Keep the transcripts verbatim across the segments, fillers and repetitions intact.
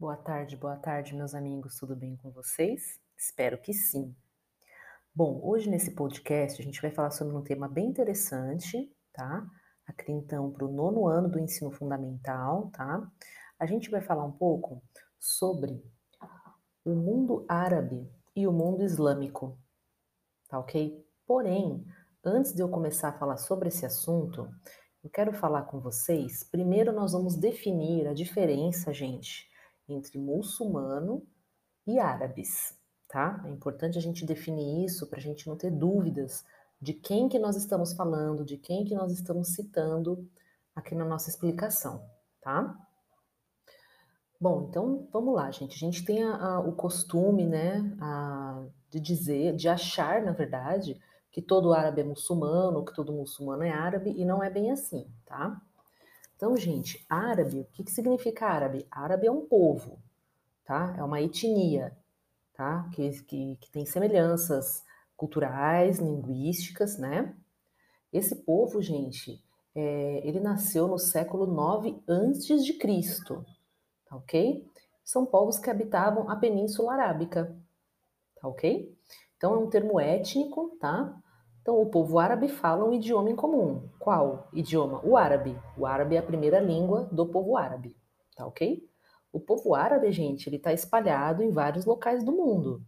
Boa tarde, boa tarde, meus amigos, tudo bem com vocês? Espero que sim. Bom, hoje nesse podcast a gente vai falar sobre um tema bem interessante, tá? Aqui então para o nono ano do ensino fundamental, tá? A gente vai falar um pouco sobre o mundo árabe e o mundo islâmico, tá ok? Porém, antes de eu começar a falar sobre esse assunto, eu quero falar com vocês, primeiro nós vamos definir a diferença, gente, entre muçulmano e árabes, tá? É importante a gente definir isso para a gente não ter dúvidas de quem que nós estamos falando, de quem que nós estamos citando aqui na nossa explicação, tá? Bom, então vamos lá, gente. A gente tem a, a, o costume, né, a, de dizer, de achar, na verdade, que todo árabe é muçulmano, que todo muçulmano é árabe, e não é bem assim, tá? Então, gente, árabe, o que, que significa árabe? Árabe é um povo, tá? É uma etnia, tá? Que, que, que tem semelhanças culturais, linguísticas, né? Esse povo, gente, é, ele nasceu no século nove antes de Cristo, tá ok? São povos que habitavam a Península Arábica, tá ok? Então, é um termo étnico, tá? Então, o povo árabe fala um idioma em comum. Qual idioma? O árabe. O árabe é a primeira língua do povo árabe, tá ok? O povo árabe, gente, ele está espalhado em vários locais do mundo,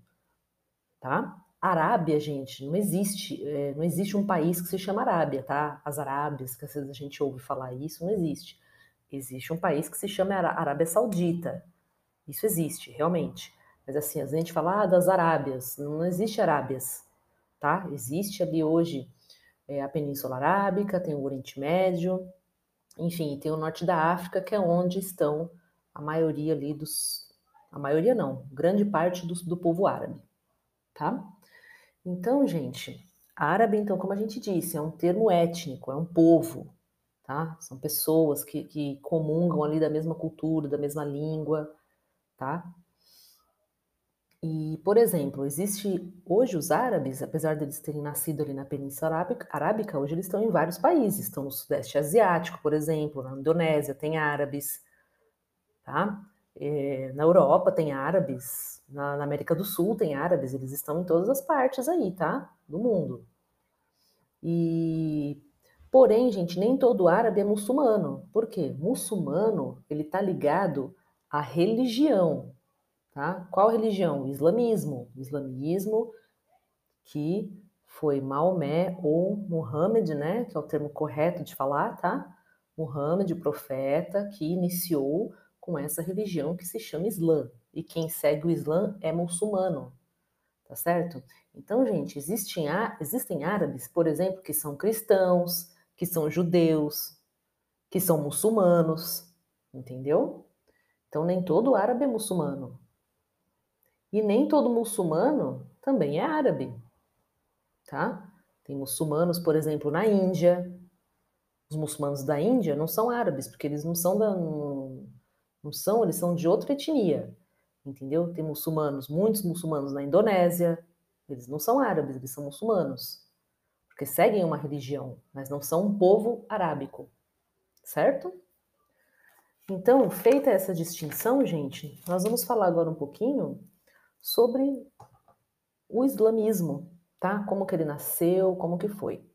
tá? Arábia, gente, não existe, é, não existe um país que se chama Arábia, tá? As Arábias, que às vezes a gente ouve falar isso, não existe. Existe um país que se chama Arábia Saudita. Isso existe, realmente. Mas assim, a gente fala ah, das Arábias, não existe Arábias, tá? Existe ali hoje é, a Península Arábica, tem o Oriente Médio, enfim, tem o Norte da África, que é onde estão a maioria ali dos... A maioria não, grande parte do, do povo árabe, tá? Então, gente, árabe, então, como a gente disse, é um termo étnico, é um povo, tá? São pessoas que, que comungam ali da mesma cultura, da mesma língua, tá? E, por exemplo, existe hoje os árabes, apesar deles terem nascido ali na Península Arábica, Arábica, hoje eles estão em vários países, estão no Sudeste Asiático, por exemplo, na Indonésia tem árabes, tá? É, na Europa tem árabes, na, na América do Sul tem árabes, eles estão em todas as partes aí, tá? Do mundo. E, porém, gente, nem todo árabe é muçulmano. Por quê? Muçulmano, ele tá ligado à religião. Tá? Qual religião? O islamismo. O islamismo que foi Maomé ou Muhammad, né? Que é o termo correto de falar, tá? Muhammad, o profeta, que iniciou com essa religião que se chama Islã. E quem segue o Islã é muçulmano, tá certo? Então, gente, existem, existem árabes, por exemplo, que são cristãos, que são judeus, que são muçulmanos, entendeu? Então, nem todo árabe é muçulmano. E nem todo muçulmano também é árabe, tá? Tem muçulmanos, por exemplo, na Índia. Os muçulmanos da Índia não são árabes, porque eles não são da... Não são, eles são de outra etnia, entendeu? Tem muçulmanos, muitos muçulmanos na Indonésia. Eles não são árabes, eles são muçulmanos. Porque seguem uma religião, mas não são um povo arábico, certo? Então, feita essa distinção, gente, nós vamos falar agora um pouquinho sobre o islamismo, tá? Como que ele nasceu, como que foi.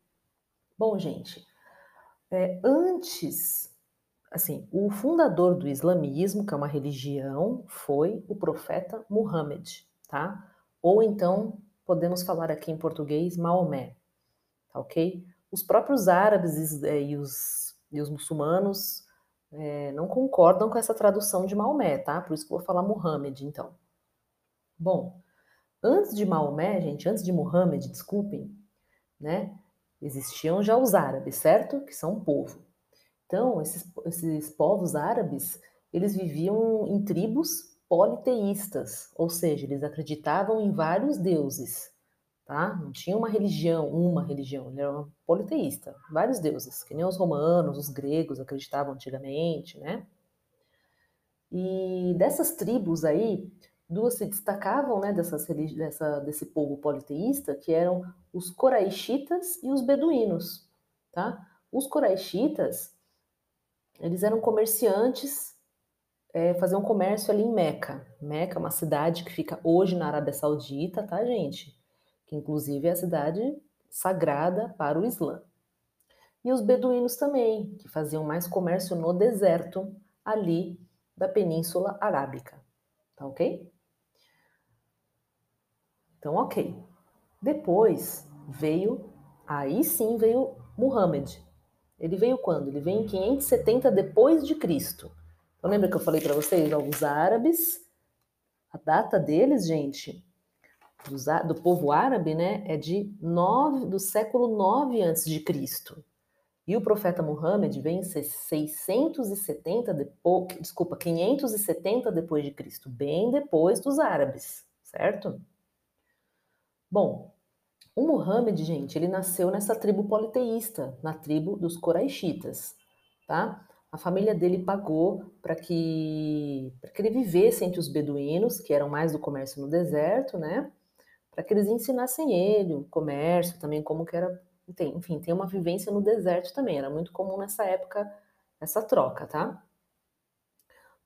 Bom, gente, é, antes, assim, o fundador do islamismo, que é uma religião, foi o profeta Muhammad, tá? Ou então, podemos falar aqui em português, Maomé, tá ok? Os próprios árabes e os, e os muçulmanos é, não concordam com essa tradução de Maomé, tá? Por isso que eu vou falar Muhammad, então. Bom, antes de Maomé, gente, antes de Muhammad, desculpem, né? Existiam já os árabes, certo? Que são um povo. Então, esses, esses povos árabes, eles viviam em tribos politeístas, ou seja, eles acreditavam em vários deuses, tá? Não tinha uma religião, uma religião, ele era politeísta, vários deuses, que nem os romanos, os gregos acreditavam antigamente, né? E dessas tribos aí, duas se destacavam, né, dessas, dessa, desse povo politeísta, que eram os coraixitas e os beduínos, tá? Os coraixitas, eles eram comerciantes é, fazer um comércio ali em Meca. Meca é uma cidade que fica hoje na Arábia Saudita, tá, gente? Que inclusive é a cidade sagrada para o Islã. E os beduínos também, que faziam mais comércio no deserto, ali da Península Arábica. Tá ok? Então, ok. Depois veio, aí sim veio Muhammad. Ele veio quando? Ele veio em quinhentos e setenta depois de Cristo. Então, lembra que eu falei para vocês, os árabes, a data deles, gente, do, do povo árabe, né, é de nove, do século nove antes de Cristo. E o profeta Muhammad vem em seiscentos e setenta depois, desculpa, quinhentos e setenta depois de Cristo, bem depois dos árabes, certo? Bom, o Muhammad, gente, ele nasceu nessa tribo politeísta, na tribo dos Coraixitas, tá? A família dele pagou para que, para que ele vivesse entre os beduínos, que eram mais do comércio no deserto, né? Para que eles ensinassem ele o comércio também, como que era, enfim, tem uma vivência no deserto também, era muito comum nessa época essa troca, tá?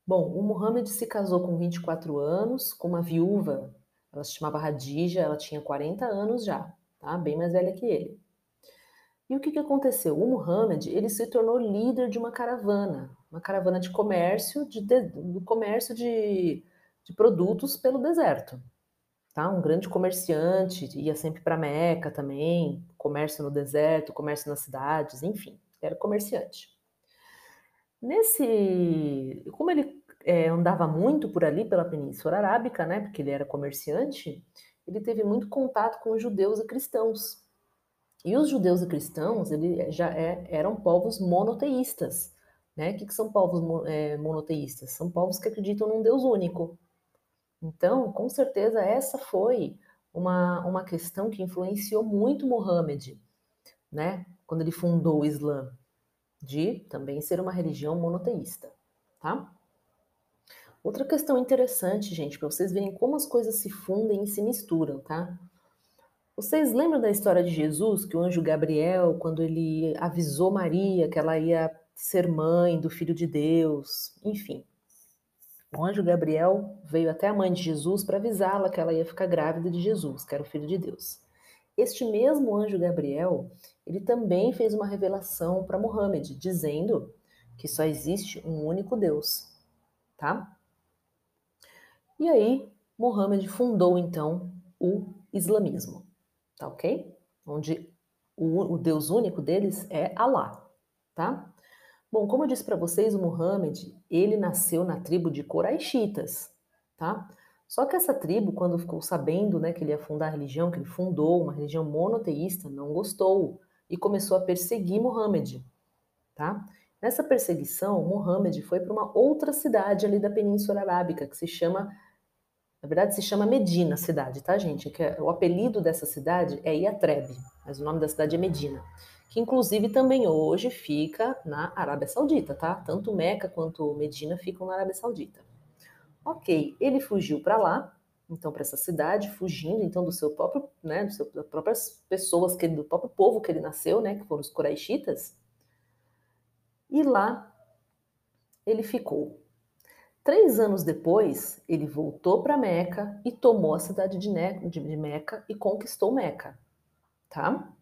Bom, o Muhammad se casou com vinte e quatro anos, com uma viúva. Ela se chamava Hadija, ela tinha quarenta anos já, tá? Bem mais velha que ele. E o que, que aconteceu? O Muhammad, ele se tornou líder de uma caravana, uma caravana de comércio de, de, do comércio de, de produtos pelo deserto, tá? Um grande comerciante, ia sempre para Meca também, comércio no deserto, comércio nas cidades, enfim, era comerciante. Nesse, como ele É, andava muito por ali pela Península Arábica, né, porque ele era comerciante, ele teve muito contato com os judeus e cristãos. E os judeus e cristãos, ele já é, eram povos monoteístas, né? O que, que são povos é, monoteístas? São povos que acreditam num Deus único. Então, com certeza, essa foi uma, uma questão que influenciou muito Muhammad, né, quando ele fundou o Islã, de também ser uma religião monoteísta, tá? Outra questão interessante, gente, para vocês verem como as coisas se fundem e se misturam, tá? Vocês lembram da história de Jesus, que o anjo Gabriel, quando ele avisou Maria que ela ia ser mãe do Filho de Deus, enfim. O anjo Gabriel veio até a mãe de Jesus para avisá-la que ela ia ficar grávida de Jesus, que era o Filho de Deus. Este mesmo anjo Gabriel, ele também fez uma revelação para Muhammad, dizendo que só existe um único Deus, tá? E aí, Muhammad fundou, então, o islamismo, tá ok? Onde o, o Deus único deles é Allah, tá? Bom, como eu disse para vocês, o Muhammad, ele nasceu na tribo de Coraixitas, tá? Só que essa tribo, quando ficou sabendo, né, que ele ia fundar a religião, que ele fundou uma religião monoteísta, não gostou e começou a perseguir Muhammad, tá? Nessa perseguição, Muhammad foi para uma outra cidade ali da Península Arábica, que se chama... Na verdade, se chama Medina, a cidade, tá, gente? Que é, o apelido dessa cidade é Yatreb, mas o nome da cidade é Medina, que inclusive também hoje fica na Arábia Saudita, tá? Tanto Meca quanto Medina ficam na Arábia Saudita. Ok, ele fugiu para lá, então para essa cidade, fugindo então do seu próprio, né, do seu, das próprias pessoas, que, do próprio povo que ele nasceu, né, que foram os Coraixitas, e lá ele ficou. Três anos depois, ele voltou para Meca e tomou a cidade de, ne- de Meca e conquistou Meca, tá?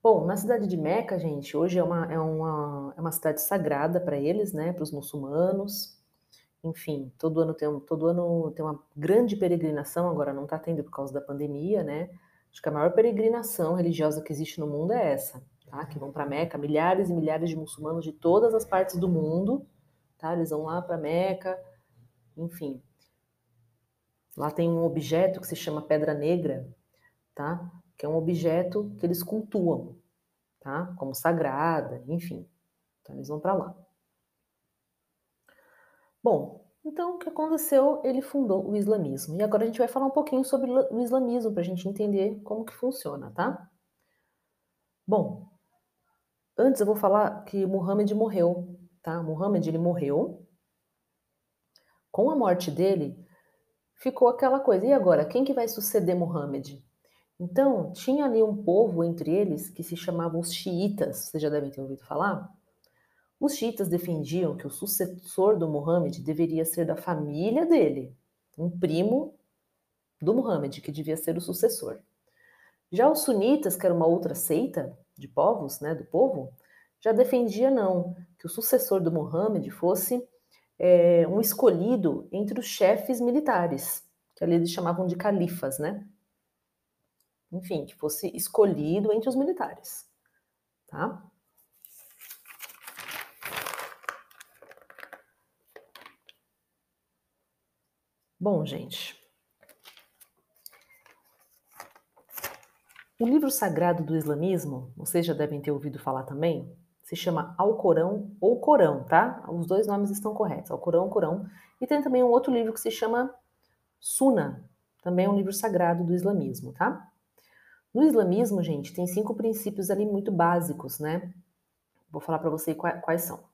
Bom, na cidade de Meca, gente, hoje é uma, é uma, é uma cidade sagrada para eles, né, para os muçulmanos. Enfim, todo ano, tem um, todo ano tem uma grande peregrinação, agora não está tendo por causa da pandemia, né? Acho que a maior peregrinação religiosa que existe no mundo é essa, tá? Que vão para Meca, milhares e milhares de muçulmanos de todas as partes do mundo. Tá, eles vão lá para Meca, enfim. Lá tem um objeto que se chama pedra negra, tá? Que é um objeto que eles cultuam, tá? Como sagrada, enfim. Então eles vão para lá. Bom, então o que aconteceu? Ele fundou o islamismo. E agora a gente vai falar um pouquinho sobre o islamismo para a gente entender como que funciona, tá? Bom, antes eu vou falar que Muhammad morreu. Tá? Muhammad, ele morreu. Com a morte dele, ficou aquela coisa. E agora, quem que vai suceder Muhammad? Então, tinha ali um povo entre eles que se chamavam os xiitas. Vocês já devem ter ouvido falar. Os xiitas defendiam que o sucessor do Muhammad deveria ser da família dele, um primo do Muhammad, que devia ser o sucessor. Já os sunitas, que era uma outra seita de povos, né, do povo, já defendia não, que o sucessor do Muhammad fosse é, um escolhido entre os chefes militares, que ali eles chamavam de califas, né? Enfim, que fosse escolhido entre os militares, tá? Bom, gente, o livro sagrado do islamismo, vocês já devem ter ouvido falar também, se chama Alcorão ou Corão, tá? Os dois nomes estão corretos, Alcorão ou Corão. E tem também um outro livro que se chama Sunna, também é um livro sagrado do islamismo, tá? No islamismo, gente, tem cinco princípios ali muito básicos, né? Vou falar para vocês quais são.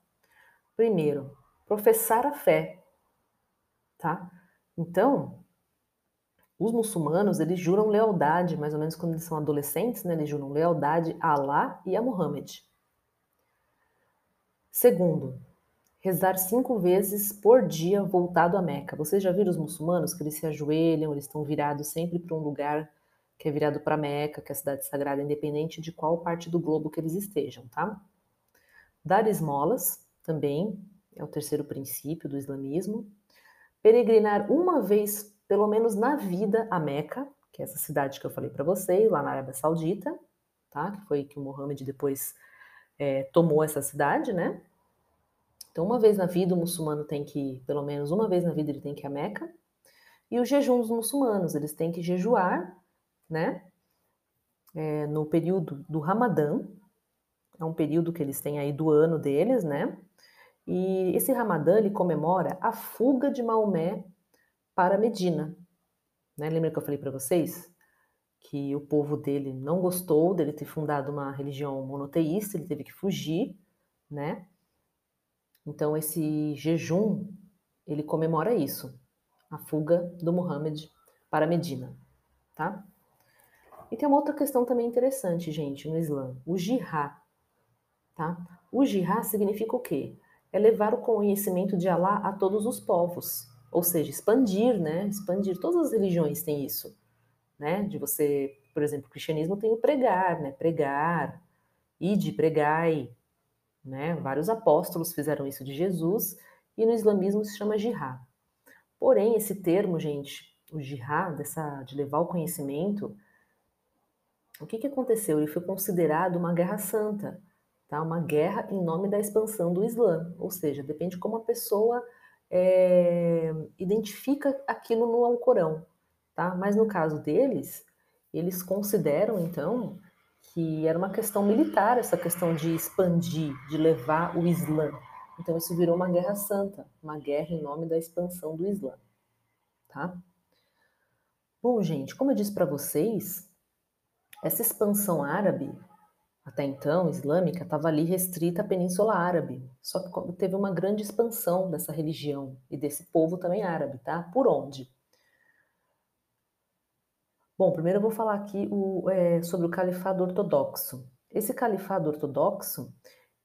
Primeiro, professar a fé, tá? Então, os muçulmanos, eles juram lealdade, mais ou menos quando eles são adolescentes, né? Eles juram lealdade a Allah e a Muhammad. Segundo, rezar cinco vezes por dia voltado a Meca. Vocês já viram os muçulmanos que eles se ajoelham, eles estão virados sempre para um lugar que é virado para Meca, que é a cidade sagrada, independente de qual parte do globo que eles estejam, tá? Dar esmolas também é o terceiro princípio do islamismo. Peregrinar uma vez, pelo menos na vida, a Meca, que é essa cidade que eu falei para vocês, lá na Arábia Saudita, tá? Que foi que o Muhammad depois é, tomou essa cidade, né? Então, uma vez na vida, o muçulmano tem que ir, pelo menos uma vez na vida, ele tem que ir a Meca. E os jejuns dos muçulmanos, eles têm que jejuar, né? É, no período do Ramadã, é um período que eles têm aí do ano deles, né? E esse Ramadã, ele comemora a fuga de Maomé para Medina. Né? Lembra que eu falei para vocês que o povo dele não gostou dele ter fundado uma religião monoteísta, ele teve que fugir, né? Então esse jejum, ele comemora isso, a fuga do Muhammad para Medina, tá? E tem uma outra questão também interessante, gente, no Islã, o jihá, tá? O jihá significa o quê? É levar o conhecimento de Allah a todos os povos, ou seja, expandir, né? Expandir, todas as religiões têm isso, né? De você, por exemplo, o cristianismo tem o pregar, né? Pregar, ide, pregai, né? Vários apóstolos fizeram isso de Jesus, e no islamismo se chama jihá. Porém, esse termo, gente, o jihá, dessa, de levar o conhecimento, o que que aconteceu? Ele foi considerado uma guerra santa, tá? Uma guerra em nome da expansão do Islã, ou seja, depende de como a pessoa é, identifica aquilo no Alcorão, tá? Mas no caso deles, eles consideram então que era uma questão militar, essa questão de expandir, de levar o Islã. Então isso virou uma guerra santa, uma guerra em nome da expansão do Islã, tá? Bom, gente, como eu disse para vocês, essa expansão árabe até então, islâmica, estava ali restrita à Península Árabe. Só que teve uma grande expansão dessa religião e desse povo também árabe, tá? Por onde? Bom, primeiro eu vou falar aqui o, é, sobre o califado ortodoxo. Esse califado ortodoxo,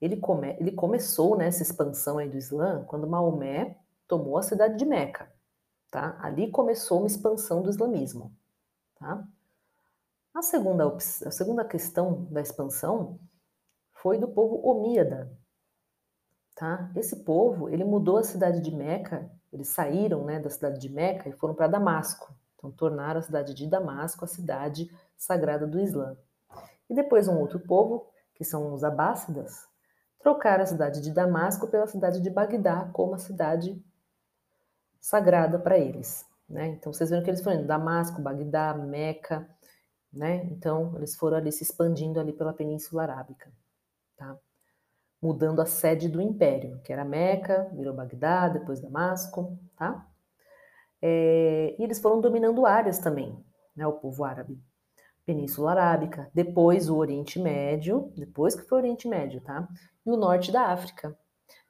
ele, come, ele começou, né, essa expansão aí do Islã quando Maomé tomou a cidade de Meca, tá? Ali começou uma expansão do islamismo, tá? A segunda, a segunda questão da expansão foi do povo omíada, tá? Esse povo, ele mudou a cidade de Meca, eles saíram, né, da cidade de Meca e foram para Damasco. Então, tornaram a cidade de Damasco a cidade sagrada do Islã. E depois um outro povo, que são os abássidas, trocaram a cidade de Damasco pela cidade de Bagdá como a cidade sagrada para eles, né? Então, vocês viram que eles foram em Damasco, Bagdá, Meca... Né? Então, eles foram ali se expandindo ali pela Península Arábica, tá? Mudando a sede do império, que era Meca, virou Bagdá, depois Damasco, tá? É, e eles foram dominando áreas também, né? O povo árabe. Península Arábica, depois o Oriente Médio, depois que foi o Oriente Médio, tá? E o Norte da África.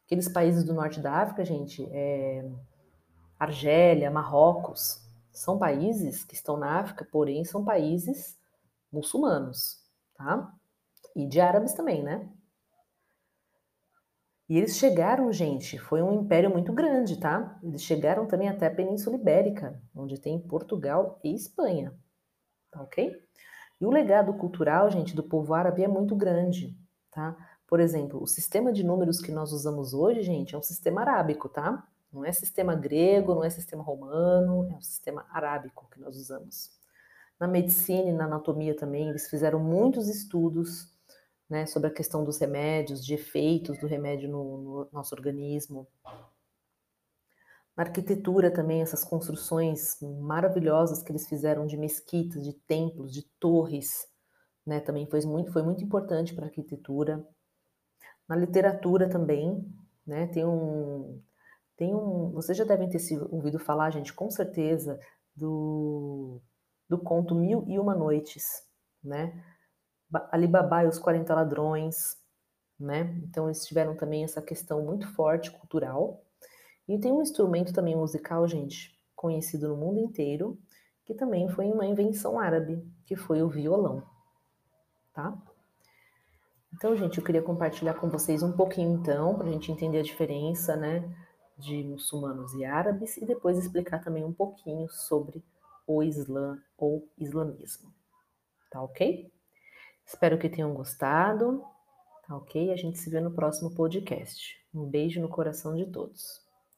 Aqueles países do Norte da África, gente, é... Argélia, Marrocos... São países que estão na África, porém são países muçulmanos, tá? E de árabes também, né? E eles chegaram, gente, foi um império muito grande, tá? Eles chegaram também até a Península Ibérica, onde tem Portugal e Espanha, tá ok? E o legado cultural, gente, do povo árabe é muito grande, tá? Por exemplo, o sistema de números que nós usamos hoje, gente, é um sistema arábico, tá? Não é sistema grego, não é sistema romano, é um sistema arábico que nós usamos. Na medicina e na anatomia também, eles fizeram muitos estudos, né, sobre a questão dos remédios, de efeitos do remédio no, no nosso organismo. Na arquitetura também, essas construções maravilhosas que eles fizeram de mesquitas, de templos, de torres, né, também foi muito, foi muito importante para a arquitetura. Na literatura também, né, tem um, tem um... Vocês já devem ter ouvido falar, gente, com certeza, do, do conto Mil e Uma Noites, né? Ali Babá e os quarenta Ladrões, né? Então eles tiveram também essa questão muito forte, cultural. E tem um instrumento também musical, gente, conhecido no mundo inteiro, que também foi uma invenção árabe, que foi o violão, tá? Então, gente, eu queria compartilhar com vocês um pouquinho, então, para a gente entender a diferença, né, de muçulmanos e árabes, e depois explicar também um pouquinho sobre o Islã ou islamismo, tá ok? Espero que tenham gostado, tá ok? A gente se vê no próximo podcast. Um beijo no coração de todos.